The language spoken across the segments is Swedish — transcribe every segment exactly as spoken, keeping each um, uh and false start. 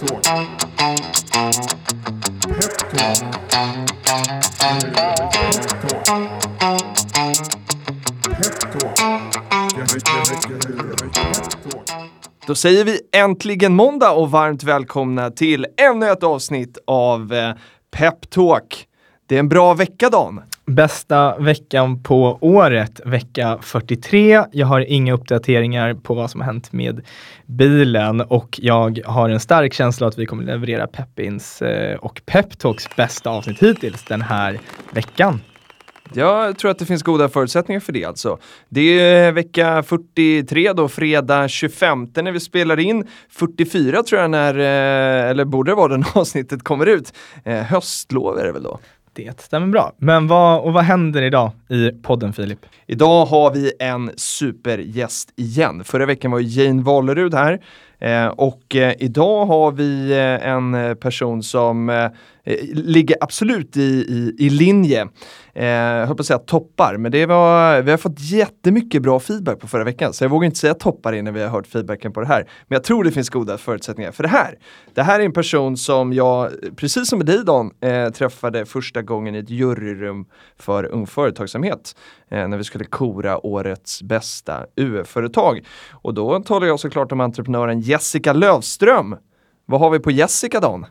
Pep Talk. Pep Talk. Pep Talk. Då säger vi äntligen måndag och varmt välkomna till ännu ett avsnitt av Pep Talk. Det är en bra vecka, Dan. Bästa veckan på året, vecka fyrtiotre. Jag har inga uppdateringar på vad som har hänt med bilen och jag har en stark känsla att vi kommer leverera Peppins och Pep Talks bästa avsnitt hittills den här veckan. Jag tror att det finns goda förutsättningar för det alltså. Det är vecka fyrtiotre då, fredag tjugofemte när vi spelar in. fyrtiofyra tror jag när, eller borde det vara den avsnittet kommer ut. Höstlov är det väl då? Det stämmer bra. Men vad, och vad händer idag i podden, Filip? Idag har vi en supergäst igen. Förra veckan var Jane Wallerud här. Eh, och eh, idag har vi eh, en person som eh, ligger absolut i, i, i linje. Eh, jag hoppas säga toppar. Men det var, vi har fått jättemycket bra feedback på förra veckan. Så jag vågar inte säga toppar innan vi har hört feedbacken på det här. Men jag tror det finns goda förutsättningar för det här. Det här är en person som jag, precis som med Didon, eh, träffade första gången i ett juryrum för ung företagsamhet. Eh, när vi skulle kora årets bästa U F-företag. Och då talar jag såklart om entreprenören Jessica Lövström. Vad har vi på Jessica, Dan?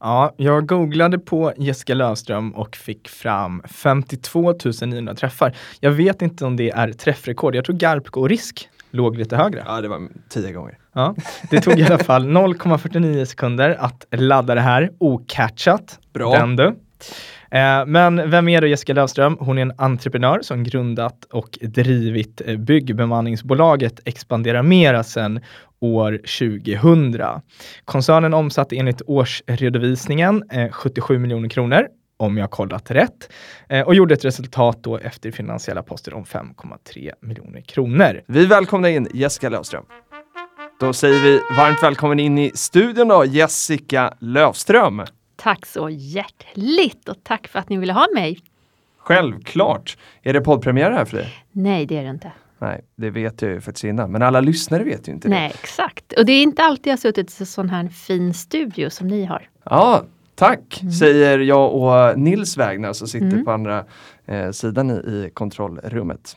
Ja, jag googlade på Jessica Lövström och fick fram femtiotvå tusen niohundra träffar. Jag vet inte om det är träffrekord. Jag tror Garpco och risk låg lite högre. Ja, det var tio gånger. Ja, det tog i alla fall noll komma fyrtionio sekunder att ladda det här. Okatchat. Bra. Den du. Men vem är då Jessica Lövström? Hon är en entreprenör som grundat och drivit byggbemanningsbolaget Expandera Mera sedan år tjugohundra. Koncernen omsatte enligt årsredovisningen sjuttiosju miljoner kronor, om jag kollat rätt, och gjorde ett resultat då efter finansiella poster om fem komma tre miljoner kronor. Vi välkomnar in Jessica Lövström. Då säger vi varmt välkommen in i studion då, Jessica Lövström. Tack så hjärtligt och tack för att ni ville ha mig. Självklart. Är det poddpremiär här för dig? Nej, det är det inte. Nej, det vet jag ju faktiskt innan. Men alla lyssnare vet ju inte det. Nej, exakt. Och det är inte alltid jag suttit i en sån här fin studio som ni har. Ja, tack. Mm. Säger jag och Nils Vägna som sitter mm. på andra eh, sidan i, i kontrollrummet.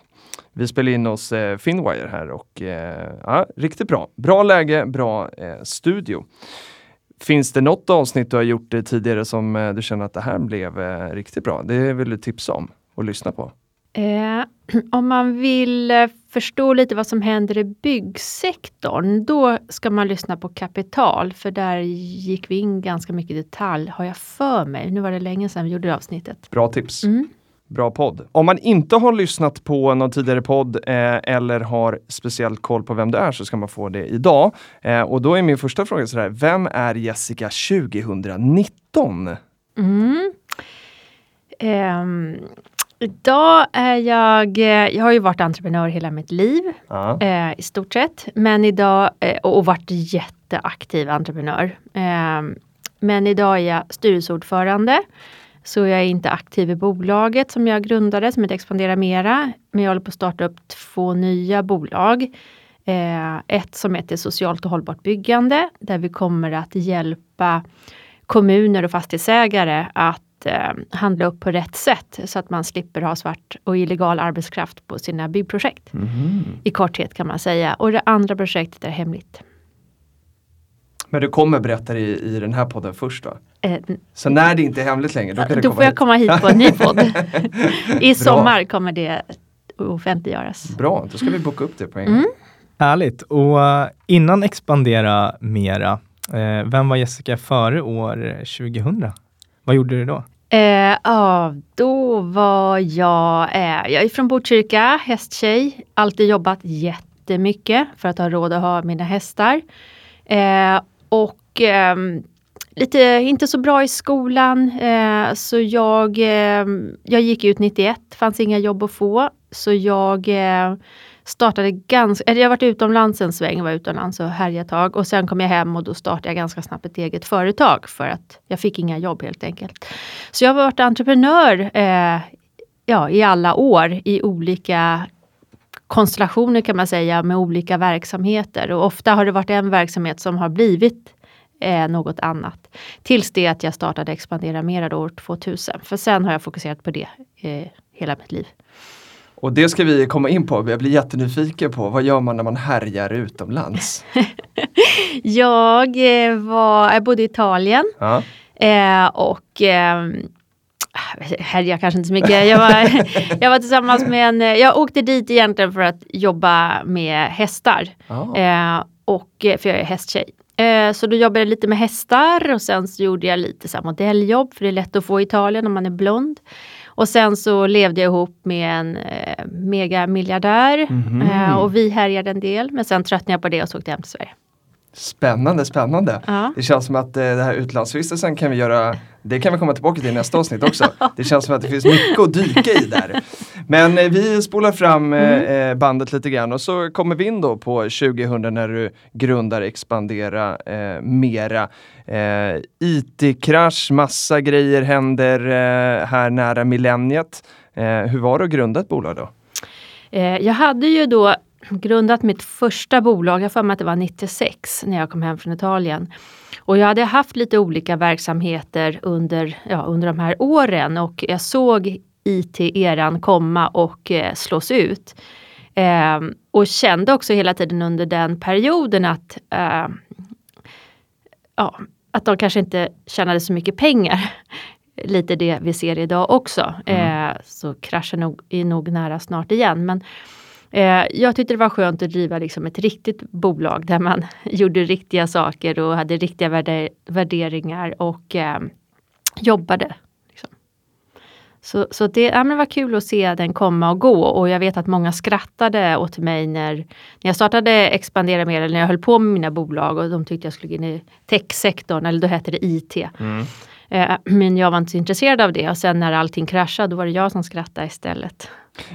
Vi spelar in oss eh, FinWire här och eh, ja, riktigt bra. Bra läge, bra eh, studio. Finns det något avsnitt du har gjort tidigare som du känner att det här blev riktigt bra? Det vill du tipsa om och lyssna på. Eh, om man vill förstå lite vad som händer i byggsektorn, då ska man lyssna på Kapital. För där gick vi in ganska mycket detalj, har jag för mig. Nu var det länge sedan vi gjorde det avsnittet. Bra tips. Mm. Bra podd. Om man inte har lyssnat på någon tidigare podd eh, eller har speciellt koll på vem det är så ska man få det idag. Eh, och då är min första fråga så här. Vem är Jessica tjugonitton? Mm. Eh, idag är jag... Jag har ju varit entreprenör hela mitt liv. Ah. Eh, I stort sett. Men idag... Eh, och varit jätteaktiv entreprenör. Eh, men idag är jag styrelseordförande. Så jag är inte aktiv i bolaget som jag grundade, som heter Expandera Mera. Men jag håller på att starta upp två nya bolag. Eh, ett som heter Socialt och hållbart byggande. Där vi kommer att hjälpa kommuner och fastighetsägare att eh, handla upp på rätt sätt. Så att man slipper ha svart och illegal arbetskraft på sina byggprojekt. Mm. I korthet kan man säga. Och det andra projektet är hemligt. Men du kommer berätta det i, i den här podden först då? Eh, så när det inte är hemligt längre, då kan då det komma får jag hit. komma hit på en ny podd. I sommar kommer det offentliggöras. Bra, då ska vi boka upp det på en gång. Mm. Härligt. Och innan Expandera Mera, eh, vem var Jessica före år tjugohundra? Vad gjorde du då? Eh, ah, då var jag... Eh, jag är från Botkyrka, hästtjej. Alltid jobbat jättemycket för att ha råd att ha mina hästar. Eh, och eh, lite inte så bra i skolan, eh, så jag, eh, jag gick ut nittioett, fanns inga jobb att få, så jag eh, startade ganska, eller jag varit utomlands en sväng, var utomlands och härjade tag och sen kom jag hem och då startade jag ganska snabbt ett eget företag för att jag fick inga jobb helt enkelt. Så jag har varit entreprenör eh, ja, i alla år i olika konstellationer kan man säga med olika verksamheter och ofta har det varit en verksamhet som har blivit eh, något annat. Tills det att jag startade Expandera Mera år två tusen. För sen har jag fokuserat på det eh, hela mitt liv. Och det ska vi komma in på. Jag blir jättenyfiken på, vad gör man när man härjar utomlands? jag, var, jag bodde i Italien ja. eh, och eh, härjade kanske inte så mycket. Jag var, jag var tillsammans med en, jag åkte dit egentligen för att jobba med hästar. Ja. Eh, och, för jag är hästtjej. Eh, så då jobbade jag lite med hästar och sen så gjorde jag lite så här modelljobb. För det är lätt att få i Italien om man är blond. Och sen så levde jag ihop med en eh, mega miljardär mm-hmm. eh, och vi härjade en del. Men sen tröttnade jag på det och så åkte hem till Sverige. Spännande, spännande. Ja. Det känns som att eh, det här utlandsvistelsen kan vi göra, det kan vi komma tillbaka till i nästa avsnitt också. Det känns som att det finns mycket att dyka i där. Men eh, vi spolar fram eh, bandet lite grann och så kommer vi in då på tjugohundra när du grundar Expandera eh, Mera. Eh, I T-krasch, massa grejer händer eh, här nära millenniet. Eh, hur var det att grunda ett bolag då? Eh, jag hade ju då grundat mitt första bolag, jag för mig att det var nittiosex när jag kom hem från Italien. Och jag hade haft lite olika verksamheter under, ja, under de här åren och jag såg I T-eran komma och eh, slås ut. Eh, och kände också hela tiden under den perioden att, eh, ja, att de kanske inte tjänade så mycket pengar. Lite det vi ser idag också. Mm. Eh, så kraschar nog, är nog nära snart igen, men jag tyckte det var skönt att driva liksom ett riktigt bolag där man gjorde riktiga saker och hade riktiga värde- värderingar och eh, jobbade. Liksom. Så, så det, ja, men det var kul att se den komma och gå och jag vet att många skrattade åt mig när, när jag startade Expandera Mer eller när jag höll på med mina bolag och de tyckte jag skulle gå in i techsektorn eller då hette det I T. Mm. Eh, men jag var inte så intresserad av det och sen när allting kraschade då var det jag som skrattade istället.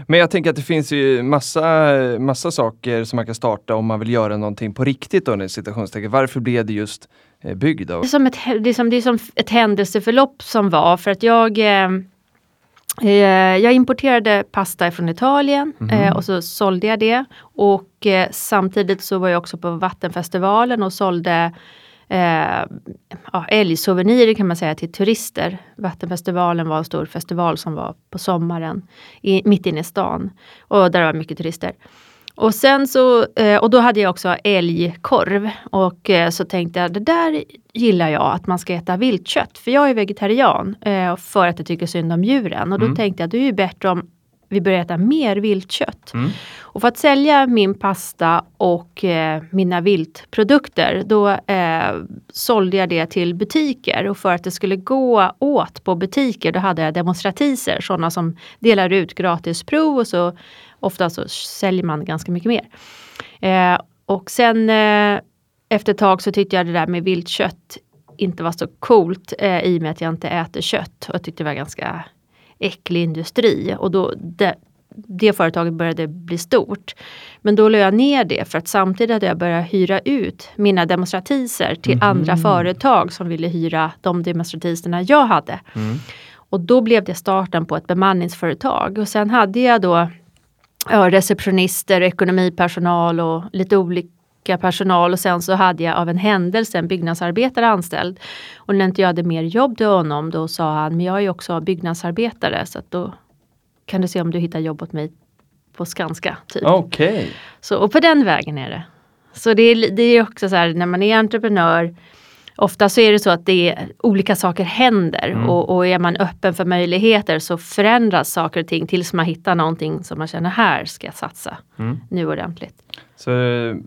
Men jag tänker att det finns ju massa, massa saker som man kan starta om man vill göra någonting på riktigt under situationstecken. Varför blev det just bygg då? Det är som ett, det är som, det är som ett händelseförlopp som var för att jag, eh, jag importerade pasta från Italien mm. eh, och så sålde jag det. Och eh, samtidigt så var jag också på Vattenfestivalen och sålde Eh, ja, älgsouvenirer kan man säga till turister. Vattenfestivalen var en stor festival som var på sommaren i, mitt inne i stan och där var mycket turister och sen så, eh, och då hade jag också älgkorv och eh, så tänkte jag, det där gillar jag att man ska äta viltkött för jag är vegetarian eh, för att jag tycker synd om djuren och då mm. tänkte jag, det är ju bättre om vi börjar äta mer viltkött. Mm. Och för att sälja min pasta och eh, mina viltprodukter. Då eh, sålde jag det till butiker. Och för att det skulle gå åt på butiker. Då hade jag demonstratiser. Sådana som delar ut gratisprov. Och så ofta så säljer man ganska mycket mer. Eh, och sen eh, efter ett tag så tyckte jag det där med viltkött. Inte var så coolt. Eh, I och med att jag inte äter kött. Och jag tyckte det var ganska äcklig industri och då det, det företaget började bli stort. Men då la jag ner det för att samtidigt hade jag börjat hyra ut mina demonstratiser till mm. andra företag som ville hyra de demonstratiserna jag hade. Mm. Och då blev det starten på ett bemanningsföretag och sen hade jag då ja, receptionister, ekonomipersonal och lite olika personal och sen så hade jag av en händelse en byggnadsarbetare anställd och när inte jag hade mer jobb till honom då sa han, men jag är ju också byggnadsarbetare så att då kan du se om du hittar jobb åt mig på Skanska typ. Okej. Okay. Så och på den vägen är det. Så det är, det är också så här när man är entreprenör ofta så är det så att det är, olika saker händer mm. och, och är man öppen för möjligheter så förändras saker och ting tills man hittar någonting som man känner här ska jag satsa mm. nu ordentligt. Så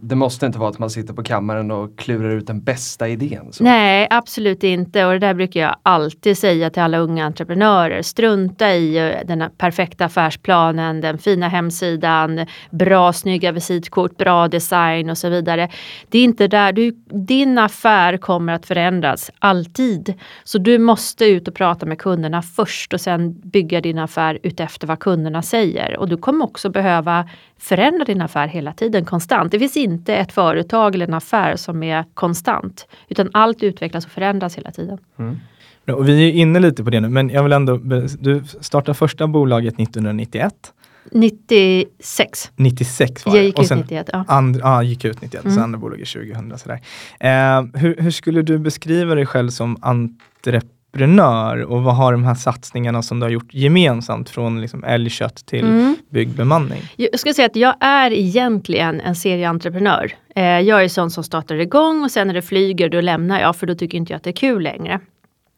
det måste inte vara att man sitter på kammaren och klurar ut den bästa idén? Så. Nej, absolut inte. Och det där brukar jag alltid säga till alla unga entreprenörer. Strunta i den perfekta affärsplanen, den fina hemsidan, bra snygga visitkort, bra design och så vidare. Det är inte där. Du, din affär kommer att förändras alltid. Så du måste ut och prata med kunderna först och sen bygga din affär utefter vad kunderna säger. Och du kommer också behöva förändra din affär hela tiden konstant. Det finns inte ett företag eller en affär som är konstant. Utan allt utvecklas och förändras hela tiden. Mm. Och vi är inne lite på det nu. Men jag vill ändå, du startade första bolaget nittonhundranittioett. nittiosex. nittiosex var det. Jag gick och ut sen, nittioett, ja. And, ah, gick ut nittioett, mm. sen andra bolaget tjugohundra. Sådär. Eh, hur, hur skulle du beskriva dig själv som entreprenör och vad har de här satsningarna som du har gjort gemensamt från liksom älgkött till mm. byggbemanning? Jag skulle säga att jag är egentligen en serieentreprenör. Eh, jag är sån som startar igång och sen när det flyger då lämnar jag för då tycker inte jag att det är kul längre.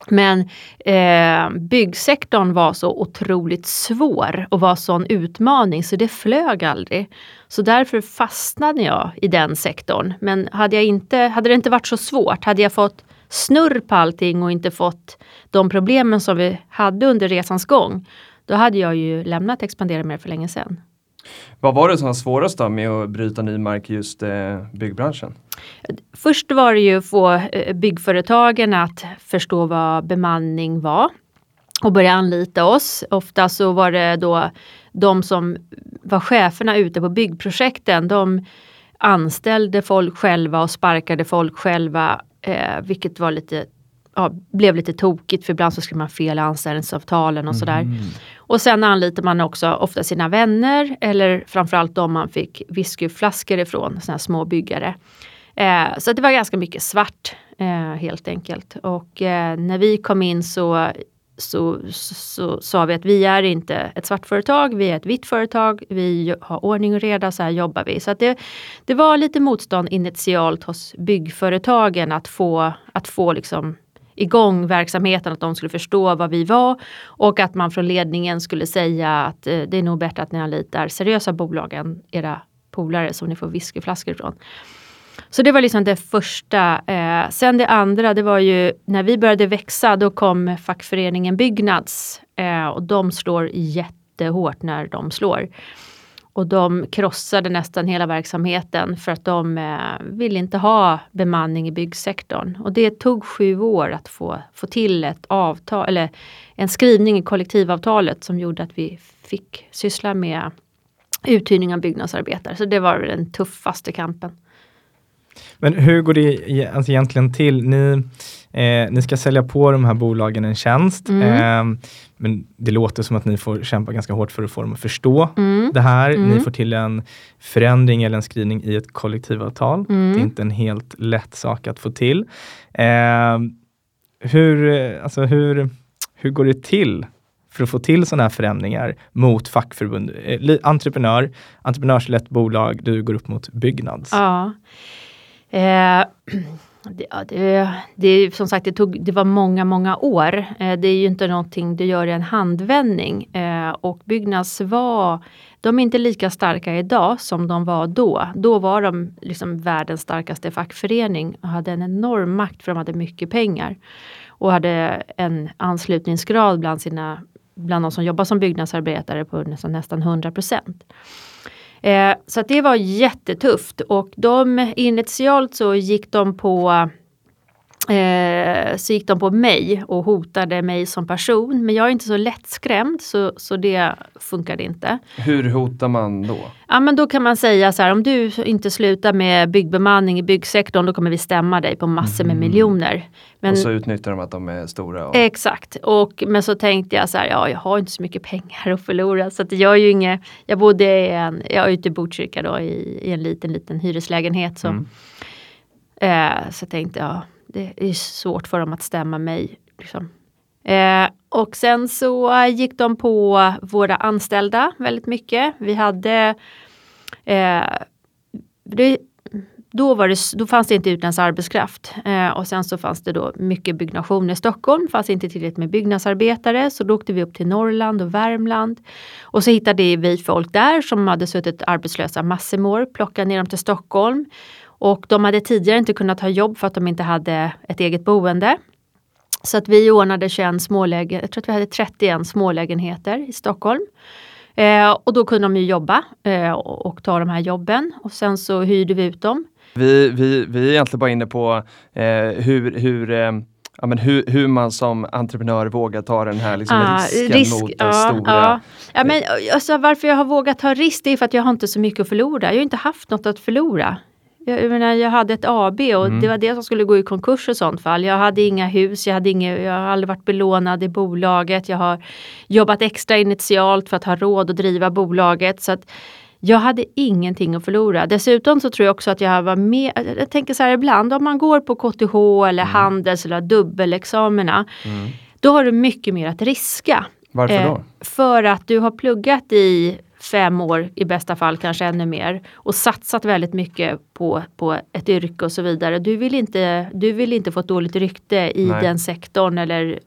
Men eh, byggsektorn var så otroligt svår och var sån utmaning så det flög aldrig. Så därför fastnade jag i den sektorn. Men hade, jag inte, hade det inte varit så svårt, hade jag fått snurr på allting och inte fått de problemen som vi hade under resans gång, då hade jag ju lämnat Expandera Mera för länge sedan. Vad var det som var svårast då med att bryta ny mark i just byggbranschen? Först var det ju att få byggföretagen att förstå vad bemanning var och börja anlita oss. Ofta så var det då de som var cheferna ute på byggprojekten, de anställde folk själva och sparkade folk själva, vilket var lite... Ja, blev lite tokigt för ibland så skrev man fel anställningsavtalen och sådär. Mm. Och sen anlitar man också ofta sina vänner eller framförallt de man fick whiskyflaskor ifrån, sådana här små byggare. Eh, så det var ganska mycket svart eh, helt enkelt. Och eh, när vi kom in så så, så så sa vi att vi är inte ett svart företag, vi är ett vitt företag, vi har ordning och reda, så här jobbar vi. Så att det, det var lite motstånd initialt hos byggföretagen att få, att få liksom igång verksamheten, att de skulle förstå vad vi var och att man från ledningen skulle säga att eh, det är nog bättre att ni anlitar seriösa bolag än era polare som ni får whiskyflaskor ifrån. Så det var liksom det första. Eh, sen det andra, det var ju när vi började växa då kom fackföreningen Byggnads eh, och de slår jättehårt när de slår. Och de krossade nästan hela verksamheten för att de eh, ville inte ha bemanning i byggsektorn. Och det tog sju år att få, få till ett avtal, eller en skrivning i kollektivavtalet som gjorde att vi fick syssla med uthyrning av byggnadsarbetare. Så det var den tuffaste kampen. Men hur går det alltså egentligen till? Ni, eh, ni ska sälja på de här bolagen en tjänst. Mm. Eh, men det låter som att ni får kämpa ganska hårt för att få dem att förstå mm. det här. Mm. Ni får till en förändring eller en skrivning i ett kollektivavtal. Mm. Det är inte en helt lätt sak att få till. Eh, hur, alltså hur, hur går det till för att få till sådana här förändringar mot fackförbund? Eh, entreprenör, entreprenörslett bolag, du går upp mot Byggnads. Ja. Eh, det, det, det, som sagt, det, tog, det var många, många år. Eh, det är ju inte någonting du gör i en handvändning. Eh, och Byggnads var, de är inte lika starka idag som de var då. Då var de liksom världens starkaste fackförening och hade en enorm makt för de hade mycket pengar. Och hade en anslutningsgrad bland, sina, bland de som jobbar som byggnadsarbetare på nästan, nästan hundra procent. Eh, så att det var jättetufft och de initialt så gick de på eh, så gick de på mig och hotade mig som person, men jag är inte så lättskrämd så, så det funkade inte. Hur hotar man då? Ja, men då kan man säga så här, om du inte slutar med byggbemanning i byggsektorn då kommer vi stämma dig på massor med mm. miljoner. Men, och så utnyttjar de att de är stora. Och... Exakt. Och, men så tänkte jag så här, ja, jag har inte så mycket pengar att förlora. Så att jag är ju inget, jag bodde i en, jag är ute i Botkyrka då i, i en liten, liten hyreslägenhet. Så, mm. eh, så jag tänkte, ja, det är svårt för dem att stämma mig. Liksom. Eh, och sen så gick de på våra anställda väldigt mycket. Vi hade... Eh, det, Då, var det, då fanns det inte utländsk arbetskraft eh, och sen så fanns det då mycket byggnation i Stockholm. Det fanns inte tillräckligt med byggnadsarbetare så då åkte vi upp till Norrland och Värmland. Och så hittade vi folk där som hade suttit arbetslösa massor med år, plockade ner dem till Stockholm. Och de hade tidigare inte kunnat ha jobb för att de inte hade ett eget boende. Så att vi ordnade tjugoett smålägen, jag tror att vi hade trettioett smålägenheter i Stockholm. Eh, och då kunde de ju jobba eh, och, och ta de här jobben och sen så hyrde vi ut dem. Vi, vi, vi är egentligen bara inne på eh, hur, hur, eh, ja, men hur, hur man som entreprenör vågar ta den här liksom, ah, risken risk, mot den ah, stora... Ah. Ja, men, alltså, varför jag har vågat ta risk är för att jag har inte så mycket att förlora. Jag har inte haft något att förlora. Jag menar, jag hade ett A B och mm. det var det som skulle gå i konkurs i sånt fall. Jag hade inga hus, jag hade inga, jag har aldrig varit belånad i bolaget. Jag har jobbat extra initialt för att ha råd att driva bolaget. Så att jag hade ingenting att förlora. Dessutom så tror jag också att jag var med, jag tänker så här ibland, om man går på K T H eller mm. Handels eller dubbelexamina, mm. då har du mycket mer att riska. Varför då? Eh, för att du har pluggat i fem år, i bästa fall kanske ännu mer, och satsat väldigt mycket på, på ett yrke och så vidare. Du vill inte, du vill inte få ett dåligt rykte i Nej. Den sektorn eller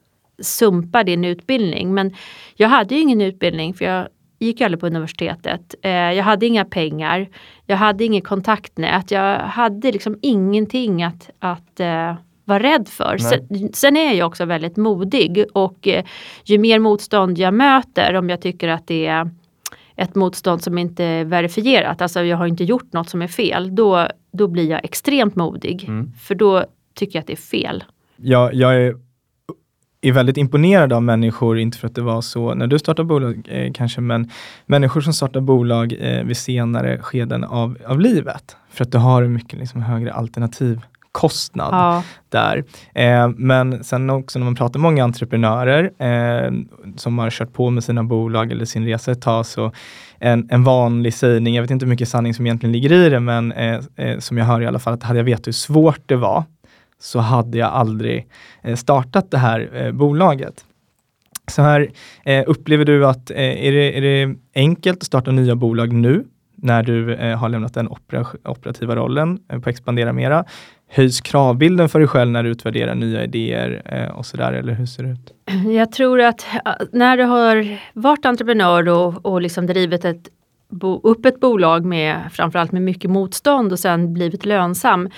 sumpa din utbildning. Men jag hade ju ingen utbildning för jag gick aldrig på universitetet. Eh, jag hade inga pengar. Jag hade inget kontaktnät. Jag hade liksom ingenting att, att eh, vara rädd för. Sen, sen är jag också väldigt modig och eh, ju mer motstånd jag möter, om jag tycker att det är ett motstånd som inte är verifierat, alltså jag har inte gjort något som är fel, då, då blir jag extremt modig. Mm. För då tycker jag att det är fel. Jag, jag är, är väldigt imponerad av människor, inte för att det var så när du startade bolag eh, kanske, men människor som startar bolag eh, vid senare skeden av, av livet. För att du har en mycket liksom, högre alternativkostnad ja. där. Eh, men sen också när man pratar med många entreprenörer eh, som har kört på med sina bolag eller sin resa ett tag, så en, en vanlig sägning, jag vet inte hur mycket sanning som egentligen ligger i det, men eh, eh, som jag hör i alla fall, att hade jag vetat hur svårt det var så hade jag aldrig eh, startat det här eh, bolaget. Så här eh, upplever du att eh, är, det, är det enkelt att starta nya bolag nu när du eh, har lämnat den opera, operativa rollen eh, på Expandera Mera? Höjs kravbilden för dig själv när du utvärderar nya idéer eh, och sådär, eller hur ser det ut? Jag tror att när du har varit entreprenör och, och liksom drivit ett, bo, upp ett bolag med, framförallt med mycket motstånd och sen blivit lönsam,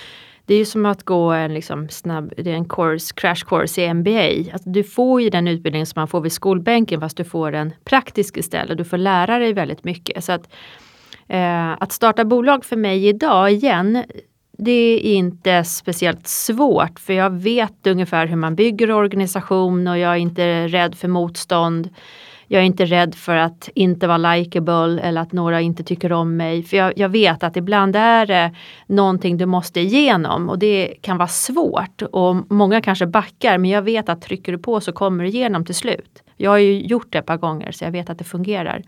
det är ju som att gå en liksom snabb, det är en course, crash course i M B A. Alltså, du får ju den utbildning som man får vid skolbänken, fast du får den praktisk istället. Du får lära dig väldigt mycket. Så att, eh, att starta bolag för mig idag igen, det är inte speciellt svårt, för jag vet ungefär hur man bygger organisation och jag är inte rädd för motstånd. Jag är inte rädd för att inte vara likeable eller att några inte tycker om mig. För jag, jag vet att ibland är det någonting du måste igenom och det kan vara svårt. Och många kanske backar, men jag vet att trycker du på så kommer du igenom till slut. Jag har ju gjort det ett par gånger så jag vet att det fungerar.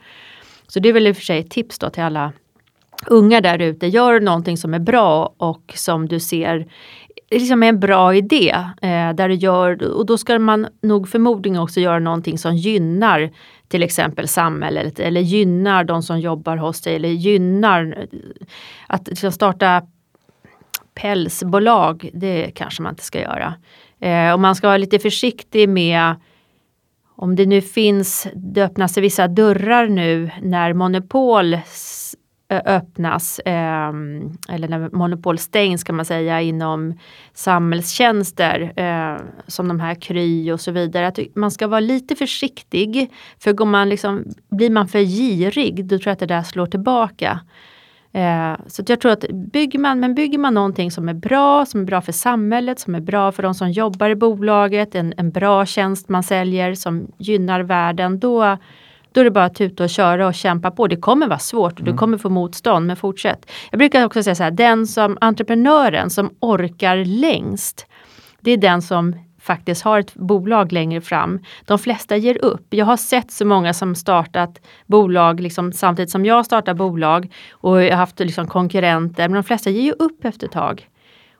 Så det är väl i och för sig ett tips då till alla unga där ute. Gör någonting som är bra och som du ser liksom är en bra idé. Eh, där du gör, och då ska man nog förmodligen också göra någonting som gynnar till exempel samhället eller gynnar de som jobbar hos dig eller gynnar att liksom starta pälsbolag. Det kanske man inte ska göra. Eh, och man ska vara lite försiktig med, om det nu finns, det öppnas vissa dörrar nu när monopol öppnas eh, eller när monopol stängs kan man säga inom samhällstjänster eh, som de här Kry och så vidare. Att man ska vara lite försiktig, för går man liksom, blir man för girig, då tror jag att det där slår tillbaka. Eh, så jag tror att bygger man, men bygger man någonting som är bra, som är bra för samhället, som är bra för de som jobbar i bolaget, en, en bra tjänst man säljer som gynnar världen, då Då är det bara att tuta och köra och kämpa på. Det kommer vara svårt och du kommer få motstånd, men fortsätt. Jag brukar också säga så här, den som, entreprenören som orkar längst, det är den som faktiskt har ett bolag längre fram. De flesta ger upp. Jag har sett så många som startat bolag liksom, samtidigt som jag startar bolag och jag har haft liksom, konkurrenter, men de flesta ger ju upp efter ett tag.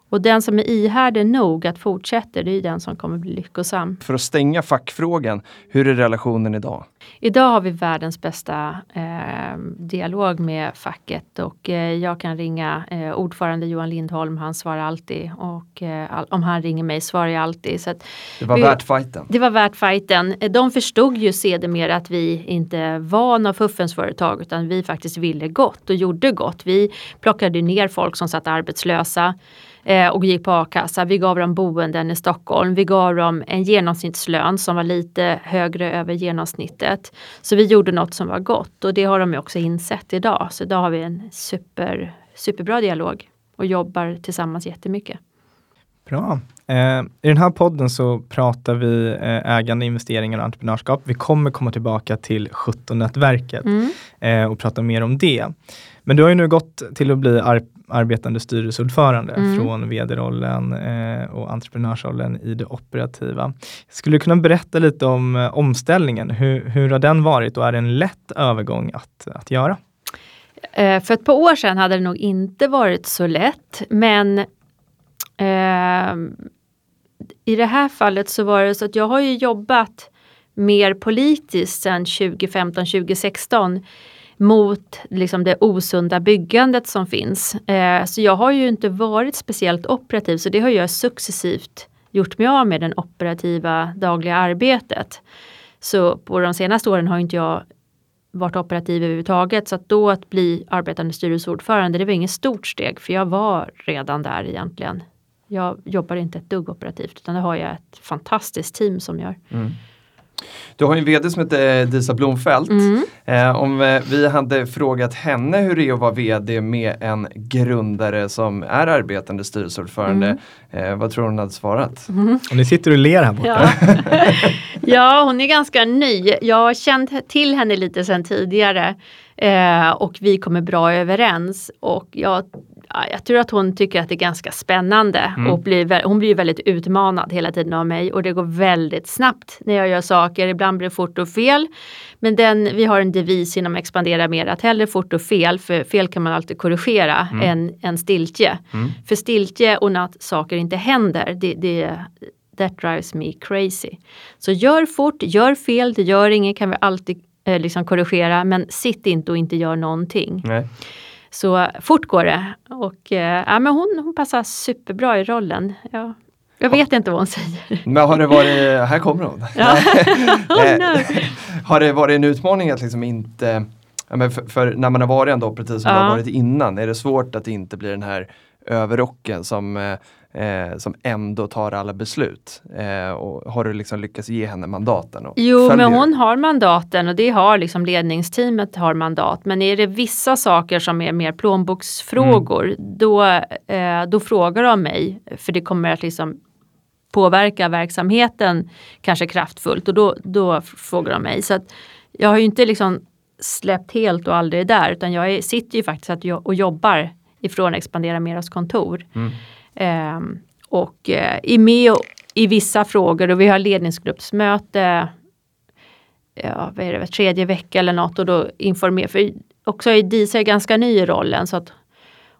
Och den som är ihärdig nog att fortsätta, det är den som kommer bli lyckosam. För att stänga fackfrågan, hur är relationen idag? Idag har vi världens bästa eh, dialog med facket och eh, jag kan ringa eh, ordförande Johan Lindholm, han svarar alltid och eh, all, om han ringer mig svarar jag alltid. Så att, det var vi, värt fighten. Det var värt fighten. De förstod ju sedermera att vi inte var några fuffens företag utan vi faktiskt ville gott och gjorde gott. Vi plockade ner folk som satt arbetslösa och gick på A-kassa. Vi gav dem boenden i Stockholm. Vi gav dem en genomsnittslön som var lite högre över genomsnittet. Så vi gjorde något som var gott. Och det har de också insett idag. Så idag har vi en super, superbra dialog. Och jobbar tillsammans jättemycket. Bra. Eh, I den här podden så pratar vi eh, ägande, investeringar och entreprenörskap. Vi kommer komma tillbaka till sjutton-nätverket mm. eh, och prata mer om det. Men du har ju nu gått till att bli ar- arbetande styrelseordförande mm. från vd-rollen eh, och entreprenörsrollen i det operativa. Skulle du kunna berätta lite om eh, omställningen? Hur, hur har den varit och är det en lätt övergång att, att göra? Eh, för ett par år sedan hade det nog inte varit så lätt, men Uh, i det här fallet så var det så att jag har ju jobbat mer politiskt sedan tjugofemton tjugosexton mot liksom det osunda byggandet som finns. Uh, så jag har ju inte varit speciellt operativ, så det har jag successivt gjort mig av med, den operativa dagliga arbetet. Så på de senaste åren har inte jag varit operativ överhuvudtaget, så att då att bli arbetande styrelseordförande, det var inget stort steg, för jag var redan där egentligen. Jag jobbar inte ett dugg operativt, utan det har jag ett fantastiskt team som gör. Mm. Du har ju en vd som heter Disa Blomfelt. Mm. Eh, om vi hade frågat henne hur det är att vara vd med en grundare som är arbetande styrelseordförande, mm. eh, vad tror hon hade svarat? Mm. Och ni sitter och ler här borta. Ja. ja, hon är ganska ny. Jag har känt till henne lite sedan tidigare eh, och vi kommer bra överens. Och jag, jag tror att hon tycker att det är ganska spännande. Mm. Och blir, hon blir väldigt utmanad hela tiden av mig, och det går väldigt snabbt när jag gör saker. Ibland blir det fort och fel. Men den, vi har en devis inom Expandera Mera, att hellre fort och fel, för fel kan man alltid korrigera, mm. än, än stiltje. Mm. För stiltje och när saker inte händer, det, det, that drives me crazy. Så gör fort, gör fel, det gör inget, kan vi alltid eh, liksom korrigera, men sitt inte och inte gör någonting. Nej. Så fort går det. Och eh, ja, men hon, hon passar superbra i rollen, ja. Jag vet inte vad hon säger. Men har det varit... Här kommer hon. Ja. oh, no. Har det varit en utmaning att liksom inte... För, för när man har varit ändå precis som ja. man har varit innan, är det svårt att det inte blir den här överrocken som, eh, som ändå tar alla beslut? Eh, och har du liksom lyckats ge henne mandaten? Och jo, men hon det? har mandaten, och det har liksom ledningsteamet har mandat. Men är det vissa saker som är mer plånboksfrågor, mm. då, eh, då frågar de mig. För det kommer att liksom... påverka verksamheten kanske kraftfullt, och då, då frågar de mig. Så att jag har ju inte liksom släppt helt och aldrig där, utan jag är, sitter ju faktiskt att jag, och jobbar ifrån Expandera Meras kontor. Mm. Ehm, och eh, är med och, i vissa frågor, och vi har ledningsgruppsmöte ja, vad är det, tredje vecka eller något, och då informerar, för också är Disa ganska ny i rollen, så att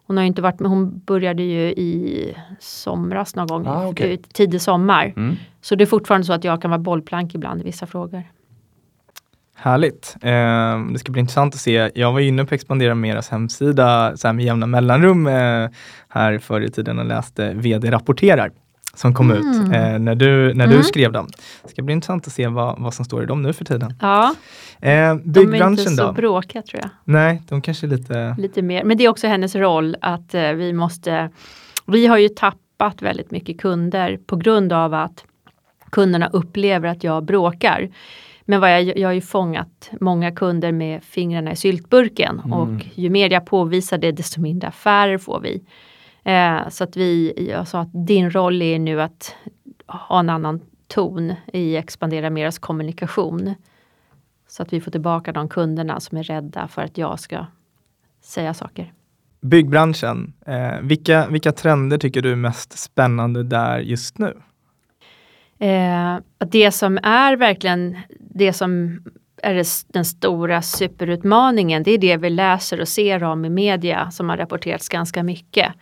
hon har ju inte varit med, hon började ju i somras någon gång, ah, okay. tidig sommar. Mm. Så det är fortfarande så att jag kan vara bollplank ibland i vissa frågor. Härligt. Eh, det ska bli intressant att se. Jag var inne på Expandera Meras hemsida så här med jämna mellanrum eh, här förr i tiden och läste vd-rapporterar som kom mm. ut eh, när, du, när mm. du skrev dem. Det ska bli intressant att se vad, vad som står i dem nu för tiden. Ja, eh, de är inte så bråkiga tror jag. Nej, de kanske är lite... Lite mer, men det är också hennes roll att eh, vi måste... Vi har ju tappat väldigt mycket kunder på grund av att kunderna upplever att jag bråkar. Men vad jag, jag har ju fångat många kunder med fingrarna i syltburken. Mm. Och ju mer jag påvisar det, desto mindre affärer får vi. Eh, så att vi, jag sa att din roll är nu att ha en annan ton i Expandera Meras kommunikation. Så att vi får tillbaka de kunderna som är rädda för att jag ska säga saker. Byggbranschen, eh, vilka, vilka trender tycker du är mest spännande där just nu? Eh, det som är verkligen, det som är den stora superutmaningen, det är det vi läser och ser om i media som har rapporterats ganska mycket.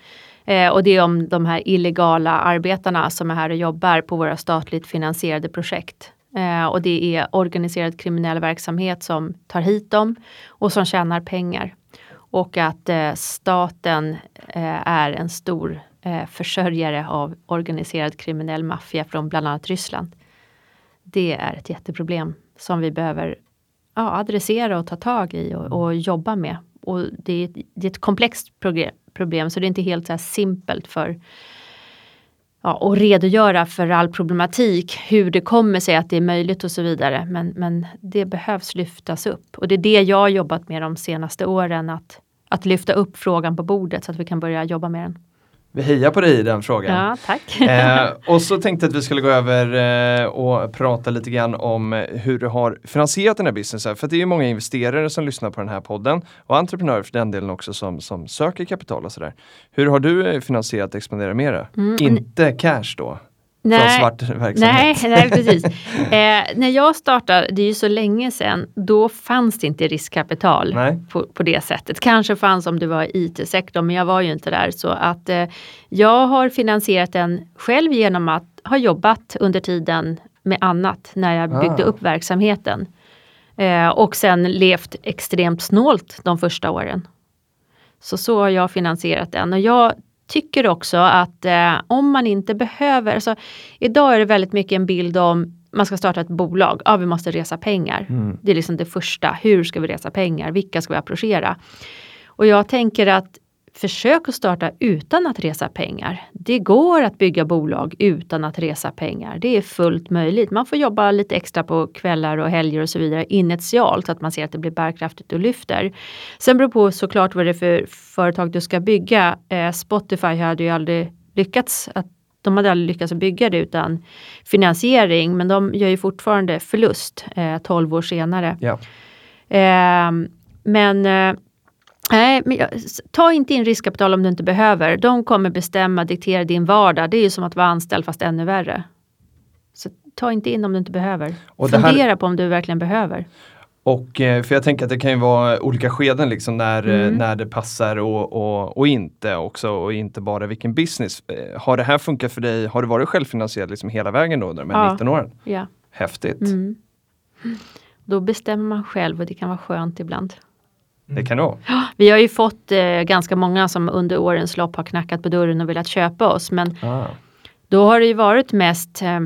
Eh, och det är om de här illegala arbetarna som är här och jobbar på våra statligt finansierade projekt. Eh, och det är organiserad kriminell verksamhet som tar hit dem och som tjänar pengar. Och att eh, staten eh, är en stor eh, försörjare av organiserad kriminell maffia från bland annat Ryssland. Det är ett jätteproblem som vi behöver ja, adressera och ta tag i och, och jobba med. Och det är ett, det är ett komplext problem, så det är inte helt så här simpelt för ja, att redogöra för all problematik, hur det kommer sig att det är möjligt och så vidare. Men, men det behövs lyftas upp, och det är det jag har jobbat med de senaste åren, att, att lyfta upp frågan på bordet så att vi kan börja jobba med den. Vi hejar på dig i den frågan. Ja, tack. eh, och så tänkte jag att vi skulle gå över eh, och prata lite grann om hur du har finansierat den här businessen. För det är ju många investerare som lyssnar på den här podden och entreprenörer för den delen också som, som söker kapital och sådär. Hur har du finansierat Expandera Mera? Mm. Inte cash då? Nej, svart nej, nej, precis. Eh, när jag startade, det är ju så länge sedan, då fanns det inte riskkapital på, på det sättet. Kanske fanns om det var i I T-sektorn, men jag var ju inte där. Så att eh, jag har finansierat den själv genom att ha jobbat under tiden med annat när jag byggde ah. upp verksamheten. Eh, och sen levt extremt snålt de första åren. Så så har jag finansierat den. Och jag tycker också att eh, om man inte behöver, alltså idag är det väldigt mycket en bild om man ska starta ett bolag, ja vi måste resa pengar. Mm. Det är liksom det första, hur ska vi resa pengar, vilka ska vi approchera? Och jag tänker att försök att starta utan att resa pengar. Det går att bygga bolag utan att resa pengar. Det är fullt möjligt. Man får jobba lite extra på kvällar och helger och så vidare initialt så att man ser att det blir bärkraftigt och lyfter. Sen beror på såklart vad det är för företag du ska bygga. Eh, Spotify hade ju aldrig lyckats att de hade aldrig lyckats bygga det utan finansiering, men de gör ju fortfarande förlust eh, tolv år senare. Ja. Eh, men eh, Nej, men jag, ta inte in riskkapital om du inte behöver. De kommer bestämma, diktera din vardag. Det är ju som att vara anställd fast ännu värre. Så ta inte in om du inte behöver. Och det här... Fundera på om du verkligen behöver. Och för jag tänker att det kan ju vara olika skeden liksom när, mm. när det passar och, och, och inte också. Och inte bara vilken business. Har det här funkat för dig? Har du varit självfinansierad liksom hela vägen då under de här ja. nitton åren? Ja. Häftigt. Mm. Då bestämmer man själv och det kan vara skönt ibland. Det kan då. Vi har ju fått eh, ganska många som under årens lopp har knackat på dörren och velat köpa oss. Men ah. då har det ju varit mest... Eh,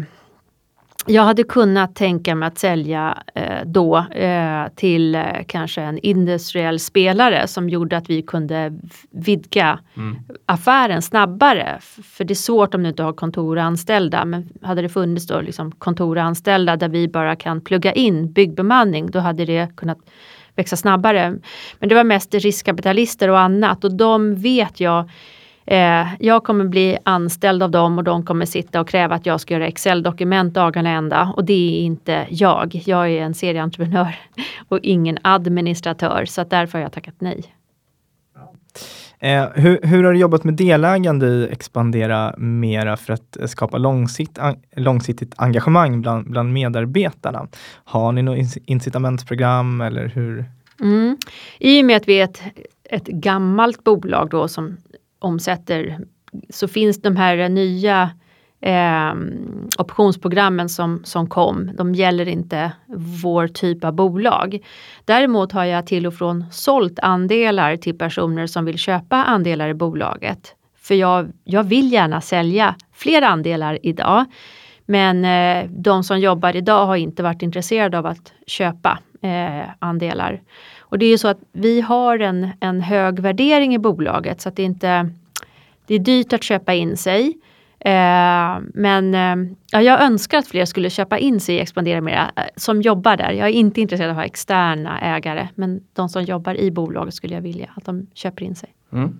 jag hade kunnat tänka mig att sälja eh, då eh, till eh, kanske en industriell spelare som gjorde att vi kunde vidga mm. affären snabbare. För det är svårt om du inte har kontoranställda. Men hade det funnits då liksom kontoranställda där vi bara kan plugga in byggbemanning, då hade det kunnat... växa snabbare. Men det var mest riskkapitalister och annat. Och de vet jag, eh, jag kommer bli anställd av dem och de kommer sitta och kräva att jag ska göra Excel-dokument dagarna ända. Och det är inte jag. Jag är en serieentreprenör och ingen administratör. Så att därför har jag tackat nej. Eh, hur, hur har du jobbat med delägande i Expandera Mera för att skapa långsikt, an, långsiktigt engagemang bland, bland medarbetarna? Har ni något incitamentsprogram eller hur? Mm. I och med att vi är ett, ett gammalt bolag då som omsätter, så finns de här nya eh, optionsprogrammen som, som kom. De gäller inte vår typ av bolag. Däremot har jag till och från sålt andelar till personer som vill köpa andelar i bolaget. För jag, jag vill gärna sälja fler andelar idag. Men eh, de som jobbar idag har inte varit intresserade av att köpa eh, andelar. Och det är ju så att vi har en, en hög värdering i bolaget. Så att det, inte, det är dyrt att köpa in sig. Eh, men eh, ja, jag önskar att fler skulle köpa in sig i Expandera Mera eh, som jobbar där. Jag är inte intresserad av att ha externa ägare, men de som jobbar i bolaget skulle jag vilja att de köper in sig. Mm.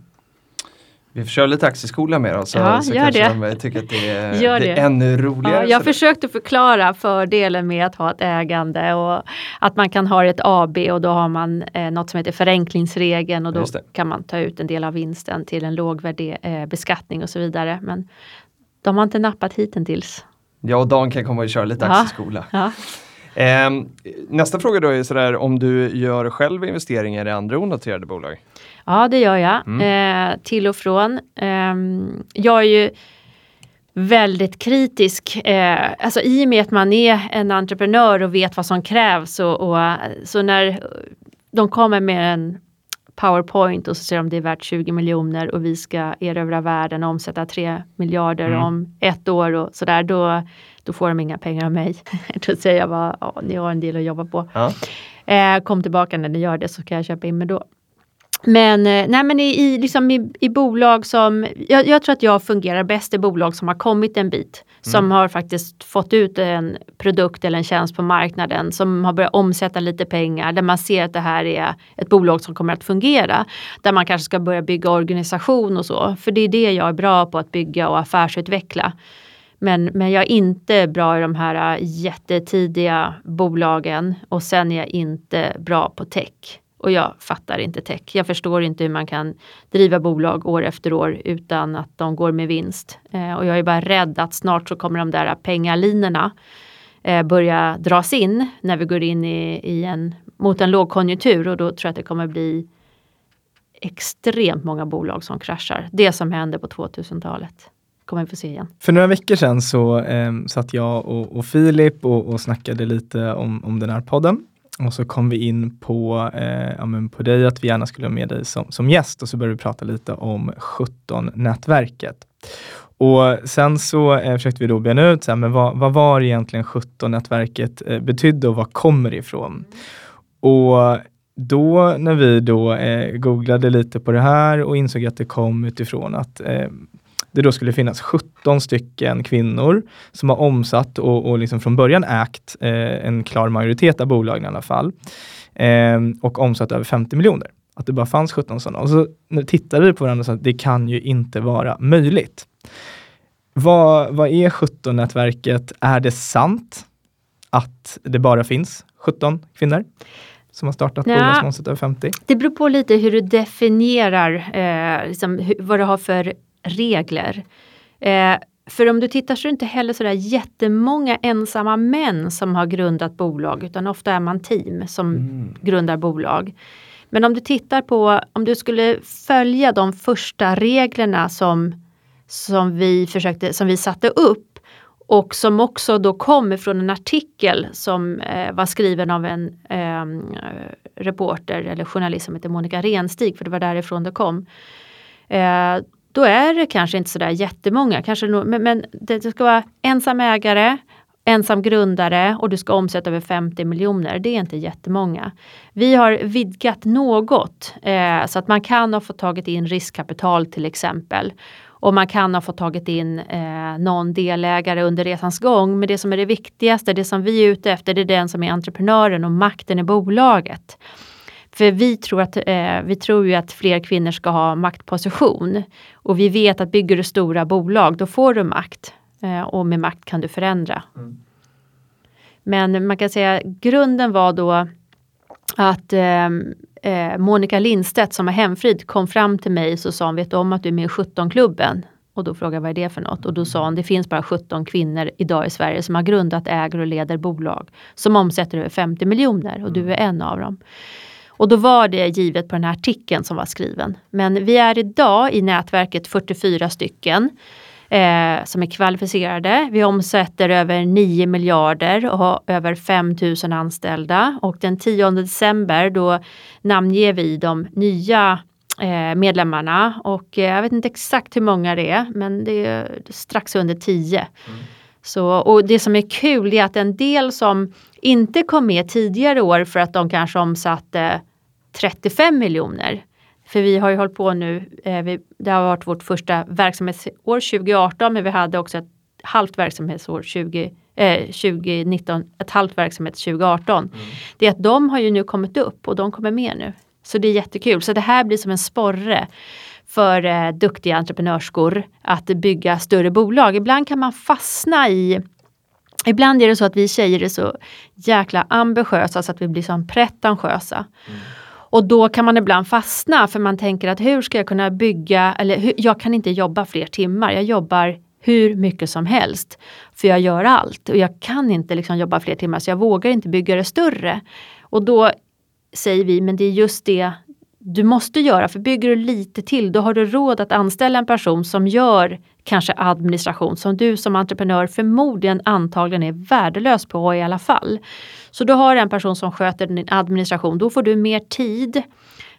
Vi försöker lite aktieskola med oss, ja, så kanske det. De tycker att det är, det är det. ännu roligare. Ja, jag försökte förklara fördelen med att ha ett ägande och att man kan ha ett A B och då har man eh, något som heter förenklingsregeln och då kan man ta ut en del av vinsten till en låg värde, eh, beskattning och så vidare. Men de har inte nappat hittills. Ja, och Dan kan komma och köra lite aktieskola. Ja, ja. Eh, nästa fråga då är sådär, om du gör själv investeringar i andra onoterade bolag? Ja, det gör jag. Mm. Eh, till och från. Eh, jag är ju väldigt kritisk. Eh, alltså i och med att man är en entreprenör och vet vad som krävs. Och, och, så när de kommer med en PowerPoint och så ser de det är värt tjugo miljoner och vi ska erövra världen och omsätta tre miljarder mm. om ett år och sådär, då, då får de inga pengar av mig. Då säger jag bara, ja, ni har en del att jobba på. Ja. Eh, kom tillbaka när ni gör det så kan jag köpa in mig då. Men, nej, men i, i, liksom i, i bolag som... Jag, jag tror att jag fungerar bäst i bolag som har kommit en bit. Mm. Som har faktiskt fått ut en produkt eller en tjänst på marknaden. Som har börjat omsätta lite pengar. Där man ser att det här är ett bolag som kommer att fungera. Där man kanske ska börja bygga organisation och så. För det är det jag är bra på, att bygga och affärsutveckla. Men, men jag är inte bra i de här jättetidiga bolagen. Och sen är jag inte bra på tech. Och jag fattar inte tech. Jag förstår inte hur man kan driva bolag år efter år utan att de går med vinst. Eh, och jag är bara rädd att snart så kommer de där pengalinerna eh, börja dras in när vi går in i, i en, mot en lågkonjunktur. Och då tror jag att det kommer bli extremt många bolag som kraschar. Det som hände på tvåtusentalet. Kommer vi få se igen. För några veckor sedan så eh, satt jag och, och Filip och, och snackade lite om, om den här podden. Och så kom vi in på, eh, ja, men på dig, att vi gärna skulle ha med dig som, som gäst. Och så började vi prata lite om sjutton nätverket. Och sen så eh, försökte vi då bena ut så här, men vad, vad var egentligen sjutton nätverket eh, betydde och vad kommer det ifrån? Mm. Och då när vi då eh, googlade lite på det här och insåg att det kom utifrån att... Eh, det då skulle finnas sjutton stycken kvinnor som har omsatt och, och liksom från början ägt eh, en klar majoritet av bolagen i alla fall. Eh, och omsatt över femtio miljoner. Att det bara fanns sjutton sådana. Och så tittade vi på varandra och sa att det kan ju inte vara möjligt. Vad, vad är sjutton nätverket? Är det sant att det bara finns sjutton kvinnor som har startat ja, bolag som omsatt över femtio? Det beror på lite hur du definierar eh, liksom, hur, vad du har för regler. Eh, för om du tittar så är det inte heller sådär jättemånga ensamma män som har grundat bolag, utan ofta är man team som mm. grundar bolag. Men om du tittar på, om du skulle följa de första reglerna som, som vi försökte, som vi satte upp och som också då kom från en artikel som eh, var skriven av en eh, reporter eller journalist som heter Monica Renstig, för det var därifrån det kom. Eh, Då är det kanske inte sådär jättemånga. Kanske, men men det, det ska vara ensam ägare, ensam grundare och du ska omsätta över femtio miljoner. Det är inte jättemånga. Vi har vidgat något eh, så att man kan ha fått tagit in riskkapital till exempel. Och man kan ha fått tagit in eh, någon delägare under resans gång. Men det som är det viktigaste, det som vi är ute efter, det är den som är entreprenören och makten i bolaget. För vi tror, att, eh, vi tror ju att fler kvinnor ska ha maktposition. Och vi vet att bygger du stora bolag, då får du makt. Eh, och med makt kan du förändra. Mm. Men man kan säga, grunden var då att eh, eh, Monica Lindstedt som är hemfrid kom fram till mig. Så sa hon, vet du om att du är med i sjutton-klubben? Och då frågade jag, vad är det för något? Och då sa hon, det finns bara sjutton kvinnor idag i Sverige som har grundat, äger och leder bolag. Som omsätter över femtio miljoner och du är en av dem. Och då var det givet på den här artikeln som var skriven. Men vi är idag i nätverket fyrtiofyra stycken eh, som är kvalificerade. Vi omsätter över nio miljarder och har över fem tusen anställda. Och den tionde december då namnger vi de nya eh, medlemmarna. Och eh, jag vet inte exakt hur många det är, men det är strax under tio. Mm. Så, och det som är kul är att en del som inte kom med tidigare år för att de kanske omsatte trettiofem miljoner. För vi har ju hållit på nu, eh, vi, det har varit vårt första verksamhetsår tjugo arton, men vi hade också ett halvt verksamhetsår tjugo, eh, tjugonitton, ett halvt verksamhet tjugo arton. Mm. Det är att de har ju nu kommit upp och de kommer med nu. Så det är jättekul. Så det här blir som en sporre för eh, duktiga entreprenörskor att bygga större bolag. Ibland kan man fastna i... Ibland är det så att vi tjejer är så jäkla ambitiösa så att vi blir så pretentiösa. Mm. Och då kan man ibland fastna för man tänker att hur ska jag kunna bygga... Eller hur, jag kan inte jobba fler timmar. Jag jobbar hur mycket som helst. För jag gör allt. Och jag kan inte liksom jobba fler timmar så jag vågar inte bygga det större. Och då säger vi, men det är just det... Du måste göra, för bygger du lite till, då har du råd att anställa en person som gör kanske administration som du som entreprenör förmodligen antagligen är värdelös på i alla fall. Så då har en person som sköter din administration, då får du mer tid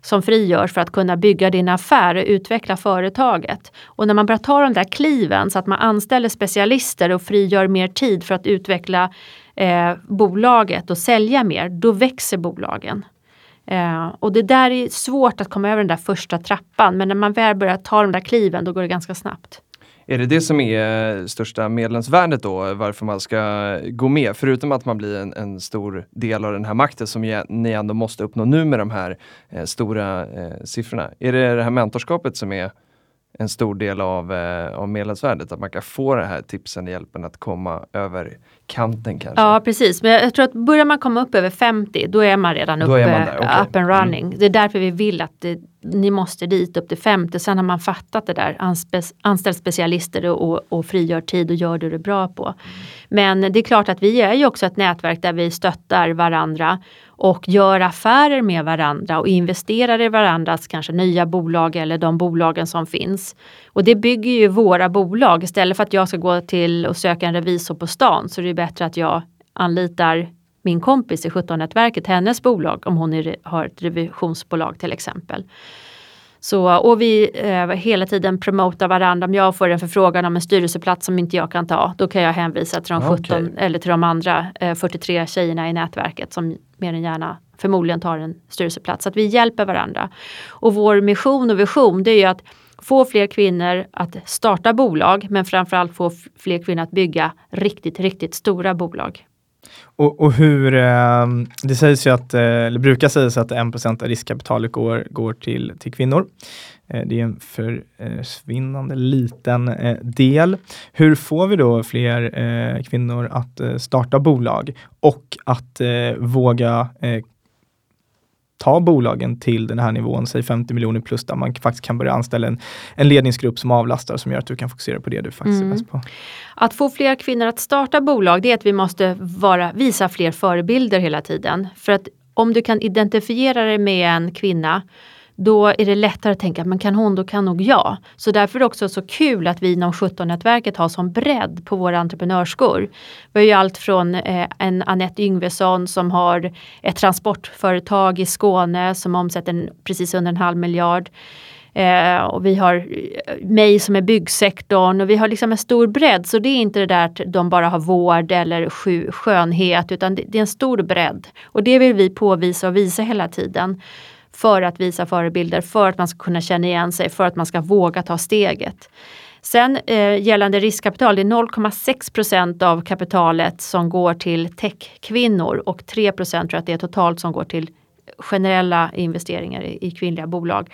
som frigörs för att kunna bygga din affär och utveckla företaget. Och när man börjar ta de där kliven så att man anställer specialister och frigör mer tid för att utveckla eh, bolaget och sälja mer, då växer bolagen. Eh, och det där är svårt att komma över den där första trappan, men när man väl börjar ta de där kliven då går det ganska snabbt. Är det det som är största medlemsvärdet då, varför man ska gå med? Förutom att man blir en, en stor del av den här makten som ni ändå måste uppnå nu med de här eh, stora eh, siffrorna. Är det det här mentorskapet som är en stor del av, eh, av medlemsvärdet? Att man kan få den här tipsen och hjälpen att komma över kanten kanske? Ja, precis. Men jag tror att börjar man komma upp över femtio, då är man redan uppe, är man okay. Up and running. Mm. Det är därför vi vill att det, ni måste dit upp till femtio. Sen har man fattat det där. Anspe- anställ specialister och, och frigör tid och gör det du är bra på. Mm. Men det är klart att vi är ju också ett nätverk där vi stöttar varandra och gör affärer med varandra och investerar i varandras kanske nya bolag eller de bolagen som finns. Och det bygger ju våra bolag. Istället för att jag ska gå till och söka en revisor på stan, så det är bättre att jag anlitar min kompis i sjutton-nätverket, hennes bolag, om hon är, har ett revisionsbolag till exempel. Så, och vi eh, hela tiden promotar varandra. Om jag får en förfrågan om en styrelseplats som inte jag kan ta, då kan jag hänvisa till de sjutton okay. eller till de andra eh, fyrtiotre tjejerna i nätverket som mer än gärna förmodligen tar en styrelseplats. Så att vi hjälper varandra. Och vår mission och vision, det är ju att få fler kvinnor att starta bolag, men framförallt få fler kvinnor att bygga riktigt, riktigt stora bolag. Och, och hur, eh, det sägs ju att, eh, eller brukar sägas att en procent av riskkapitalet går, går till, till kvinnor. Eh, det är en försvinnande liten eh, del. Hur får vi då fler eh, kvinnor att eh, starta bolag och att eh, våga eh, ta bolagen till den här nivån, säg femtio miljoner plus, där man faktiskt kan börja anställa en, en ledningsgrupp som avlastar, som gör att du kan fokusera på det du faktiskt mm. är bäst på. Att få fler kvinnor att starta bolag, det är att vi måste vara, visa fler förebilder hela tiden. För att om du kan identifiera dig med en kvinna, då är det lättare att tänka, men kan hon, då kan nog jag. Så därför är det också så kul att vi inom sjutton-nätverket har som bredd på våra entreprenörskor. Vi har ju allt från eh, en Anette Yngvesson som har ett transportföretag i Skåne som omsätter precis under en halv miljard. Eh, och vi har mig som är byggsektorn, och vi har liksom en stor bredd. Så det är inte det där att de bara har vård eller sju, skönhet, utan det, det är en stor bredd. Och det vill vi påvisa och visa hela tiden. För att visa förebilder, för att man ska kunna känna igen sig, för att man ska våga ta steget. Sen eh, gällande riskkapital, det är noll komma sex procent av kapitalet som går till techkvinnor och tre procent tror jag att det är totalt som går till generella investeringar i, i kvinnliga bolag.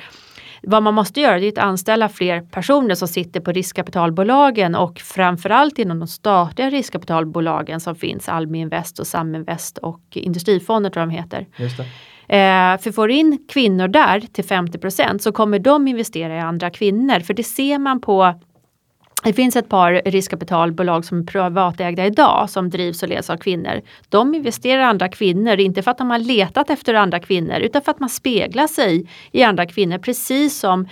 Vad man måste göra är att anställa fler personer som sitter på riskkapitalbolagen och framförallt inom de statliga riskkapitalbolagen som finns, Almi Invest och Saminvest och Industrifonden tror jag de heter. Just det. Eh, för får in kvinnor där till femtio procent så kommer de investera i andra kvinnor. För det ser man på, det finns ett par riskkapitalbolag som är privatägda idag som drivs och leds av kvinnor. De investerar i andra kvinnor, inte för att de har letat efter andra kvinnor utan för att man speglar sig i andra kvinnor. Precis som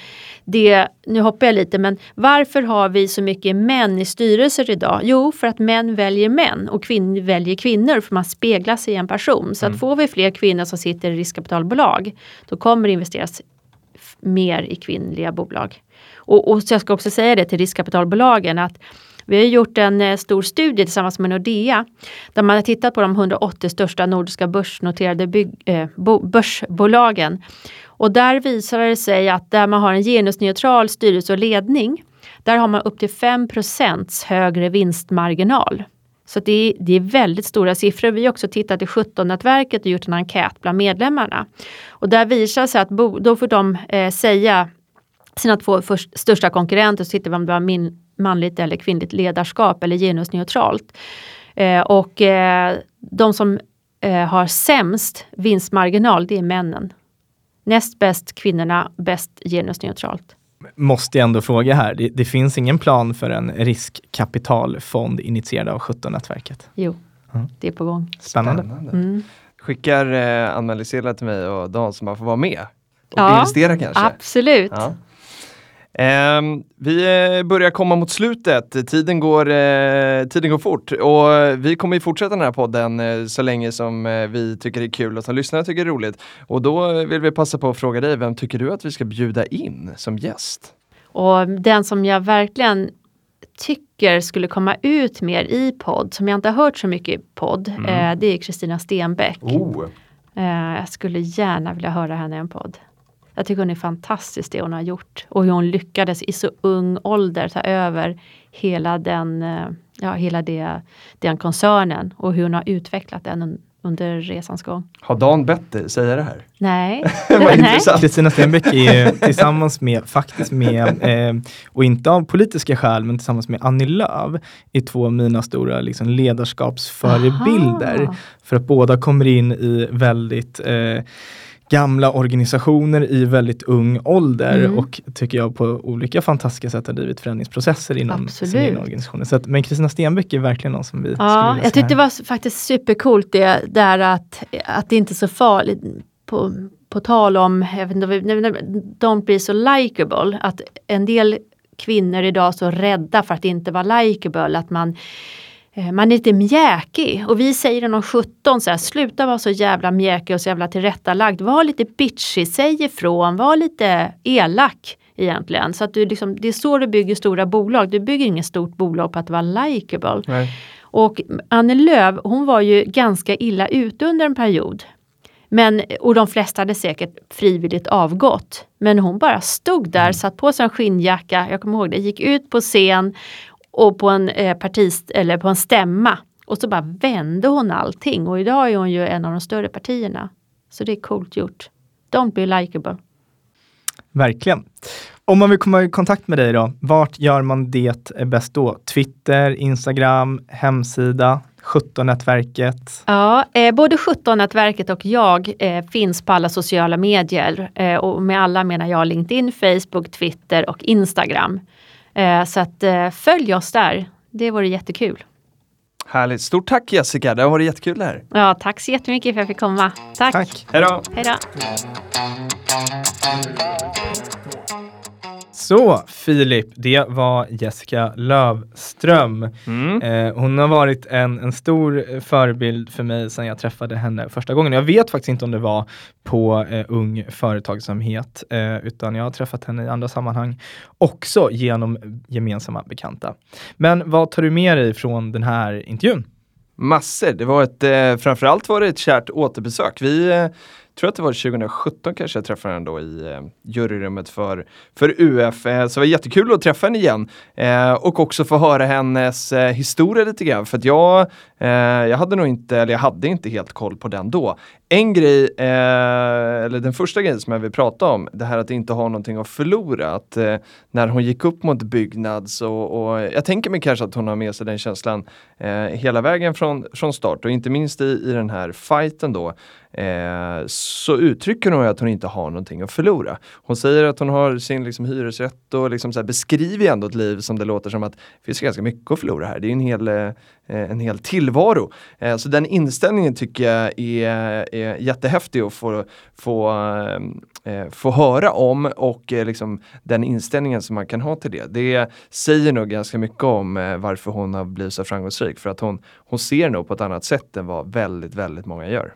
det, nu hoppar jag lite, men varför har vi så mycket män i styrelser idag? Jo, för att män väljer män och kvinnor väljer kvinnor för man speglar sig i en person. Så mm. att får vi fler kvinnor som sitter i riskkapitalbolag, då kommer det investeras mer i kvinnliga bolag. Och, och så jag ska också säga det till riskkapitalbolagen att vi har gjort en eh, stor studie tillsammans med Nordea där man har tittat på de hundraåttio största nordiska börsnoterade bygg, eh, bo, börsbolagen. Och där visar det sig att där man har en genusneutral styrelse och ledning, där har man upp till fem procent högre vinstmarginal. Så det är, det är väldigt stora siffror. Vi har också tittat i sjutton-nätverket och gjort en enkät bland medlemmarna. Och där visar sig att bo, då får de eh, säga sina två först, största konkurrenter, så sitter man bland min, manligt eller kvinnligt ledarskap eller genusneutralt. Eh, och eh, de som eh, har sämst vinstmarginal, det är männen. Näst bäst kvinnorna, bäst genusneutralt. Måste jag ändå fråga här, det, det finns ingen plan för en riskkapitalfond initierad av sjutton-nätverket? Jo, mm. det är på gång. Spännande. Spännande. Mm. Skickar eh, anmälningssedlar till mig och Dan som man får vara med. Och ja, investera kanske. Absolut. Ja. Eh, vi börjar komma mot slutet. Tiden går, eh, tiden går fort. Och vi kommer ju fortsätta den här podden eh, så länge som eh, vi tycker det är kul och som lyssnare tycker det är roligt. Och då vill vi passa på att fråga dig, vem tycker du att vi ska bjuda in som gäst? Och den som jag verkligen tycker skulle komma ut mer i podd, som jag inte har hört så mycket i podd, mm. eh, det är Kristina Stenbeck. Oh. Jag skulle gärna vilja höra henne i en podd. Jag tycker hon är fantastisk det hon har gjort. Och hur hon lyckades i så ung ålder ta över hela den, ja, hela det, den koncernen. Och hur hon har utvecklat den under resans gång. Har Dan bett dig säga det här? Nej. Vad intressant. Kristina Stenbeck är tillsammans med, faktiskt med, eh, och inte av politiska skäl, men tillsammans med Annie Lööf är två av mina stora liksom, ledarskapsförebilder. Aha. För att båda kommer in i väldigt... Eh, gamla organisationer i väldigt ung ålder mm. och tycker jag på olika fantastiska sätt har drivit förändringsprocesser inom sin organisation. Så att, men Kristina Stenbeck är verkligen någon som vi ja, jag tyckte det var faktiskt supercoolt det där att, att det inte är så farligt på, på tal om jag vet inte, don't be so likable, att en del kvinnor idag är så rädda för att inte vara likable, att man Man är lite mjäkig och vi säger det någon sjutton så här, sluta vara så jävla mjäkig och så jävla tillrättalagd. Var lite bitchy, säg ifrån, var lite elak egentligen. Så att du liksom, det är så du bygger stora bolag, du bygger inget stort bolag på att vara likable. Nej. Och Annie Lööf, hon var ju ganska illa ute under en period. Men, och de flesta hade säkert frivilligt avgått. Men hon bara stod där, satt på sig en skinnjacka, jag kommer ihåg det, gick ut på scen och på en, eh, partist, eller på en stämma. Och så bara vände hon allting. Och idag är hon ju en av de större partierna. Så det är coolt gjort. Don't be likable. Verkligen. Om man vill komma i kontakt med dig då. Vart gör man det bäst då? Twitter, Instagram, hemsida, sjutton nätverket. Ja, eh, både sjutton nätverket och jag eh, finns på alla sociala medier. Eh, och med alla menar jag LinkedIn, Facebook, Twitter och Instagram. Så att följ oss där. Det vore jättekul. Härligt. Stort tack Jessica. Det har varit jättekul här. Ja, tack så jättemycket för att jag fick komma. Tack. Tack. Hej då. Hej då. Så Filip, det var Jessica Lövström. Mm. Eh, hon har varit en, en stor förebild för mig sedan jag träffade henne första gången. Jag vet faktiskt inte om det var på eh, ung företagsamhet eh, utan jag har träffat henne i andra sammanhang också genom gemensamma bekanta. Men vad tar du med dig från den här intervjun? Massor. Det var ett, eh, framförallt var det ett kärt återbesök. Vi... Eh, Jag tror att det var tjugo sjutton kanske jag träffade henne då i eh, juryrummet för, för U F. Eh, så det var jättekul att träffa henne igen. Eh, och också få höra hennes eh, historia lite grann. För att jag, eh, jag hade nog inte, eller jag hade inte helt koll på den då. En grej, eh, eller den första grejen som jag vill prata om. Det här att inte ha någonting att förlora. Att, eh, när hon gick upp mot Byggnads. Och, och jag tänker mig kanske att hon har med sig den känslan eh, hela vägen från, från start. Och inte minst i, i den här fighten då. Eh, så uttrycker hon att hon inte har någonting att förlora. Hon säger att hon har sin liksom, hyresrätt och liksom, så här, beskriver ändå ett liv som det låter som att det finns ganska mycket att förlora här. Det är en hel, eh, en hel tillvaro. Eh, så den inställningen tycker jag är, är jättehäftig att få, få, eh, få höra om och eh, liksom, den inställningen som man kan ha till det. Det säger nog ganska mycket om eh, varför hon har blivit så framgångsrik. För att hon, hon ser nog på ett annat sätt än vad väldigt, väldigt många gör.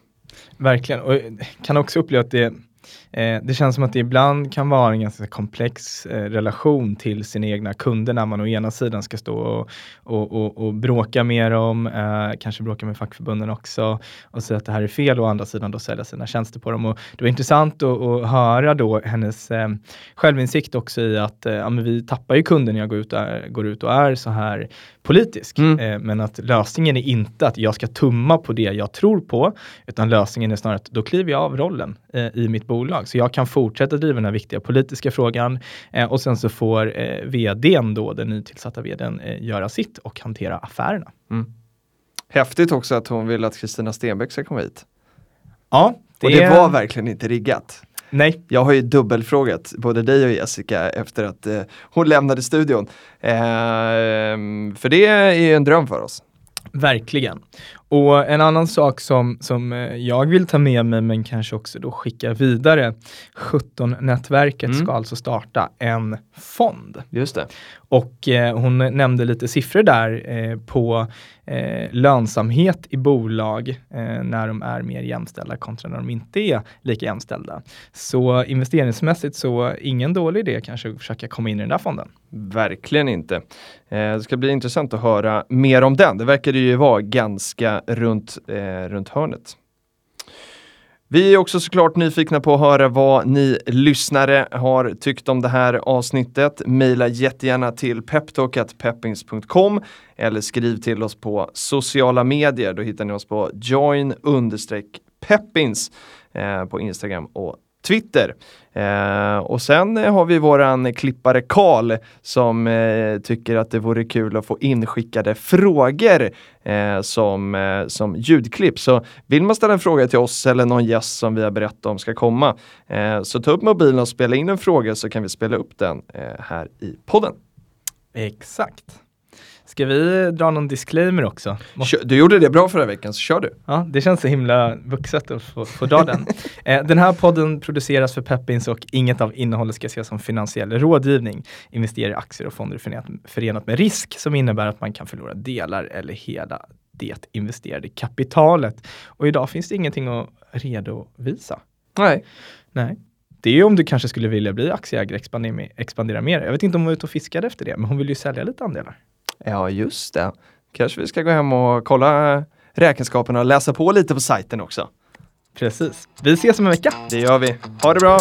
Verkligen, och kan också uppleva att det, eh, det känns som att det ibland kan vara en ganska komplex eh, relation till sina egna kunder när man å ena sidan ska stå och, och, och, och bråka med dem, eh, kanske bråka med fackförbunden också och säga att det här är fel och å andra sidan då sälja sina tjänster på dem. Och det var intressant att, att höra då hennes eh, självinsikt också i att eh, ja, men vi tappar ju kunden när jag går ut och är, går ut och är så här politisk. Mm. Eh, men att lösningen är inte att jag ska tumma på det jag tror på, utan lösningen är snarare att då kliver jag av rollen eh, i mitt bolag. Så jag kan fortsätta driva den här viktiga politiska frågan eh, och sen så får eh, vdn då, den nytillsatta vdn, eh, göra sitt och hantera affärerna. Mm. Häftigt också att hon vill att Kristina Stenbeck ska komma hit. Ja. Det... Och det var verkligen inte riggat. Nej. Jag har ju dubbelfrågat både dig och Jessica efter att eh, hon lämnade studion. Eh, för det är ju en dröm för oss. Verkligen. Och en annan sak som, som jag vill ta med mig men kanske också då skicka vidare. sjutton nätverket mm. ska alltså starta en fond. Just det. Och eh, hon nämnde lite siffror där eh, på eh, lönsamhet i bolag eh, när de är mer jämställda kontra när de inte är lika jämställda. Så investeringsmässigt så ingen dålig idé kanske att försöka komma in i den där fonden. Verkligen inte. Eh, det ska bli intressant att höra mer om den. Det verkar ju vara ganska runt, eh, runt hörnet. Vi är också såklart nyfikna på att höra vad ni lyssnare har tyckt om det här avsnittet. Mejla jättegärna till peptalk at peppins dot com eller skriv till oss på sociala medier. Då hittar ni oss på join underscore peppins eh, på Instagram och Twitter. Eh, och sen har vi våran klippare Karl som eh, tycker att det vore kul att få inskickade frågor eh, som, eh, som ljudklipp. Så vill man ställa en fråga till oss eller någon gäst som vi har berättat om ska komma, eh, så ta upp mobilen och spela in en fråga så kan vi spela upp den eh, här i podden. Exakt. Ska vi dra någon disclaimer också? Måste... Du gjorde det bra förra veckan, så kör du. Ja, det känns så himla vuxet att få, få dra den. Eh, den här podden produceras för Peppins och inget av innehållet ska ses som finansiell rådgivning. Investera i aktier och fonder förenat, förenat med risk som innebär att man kan förlora delar eller hela det investerade kapitalet. Och idag finns det ingenting att redovisa. Nej. Nej. Det är ju om du kanske skulle vilja bli aktieägare, expandera, expandera mer. Jag vet inte om hon var ute och fiskade efter det, men hon vill ju sälja lite andelar. Ja, just det. Kanske vi ska gå hem och kolla räkenskaperna och läsa på lite på sajten också. Precis. Vi ses om en vecka. Det gör vi. Ha det bra.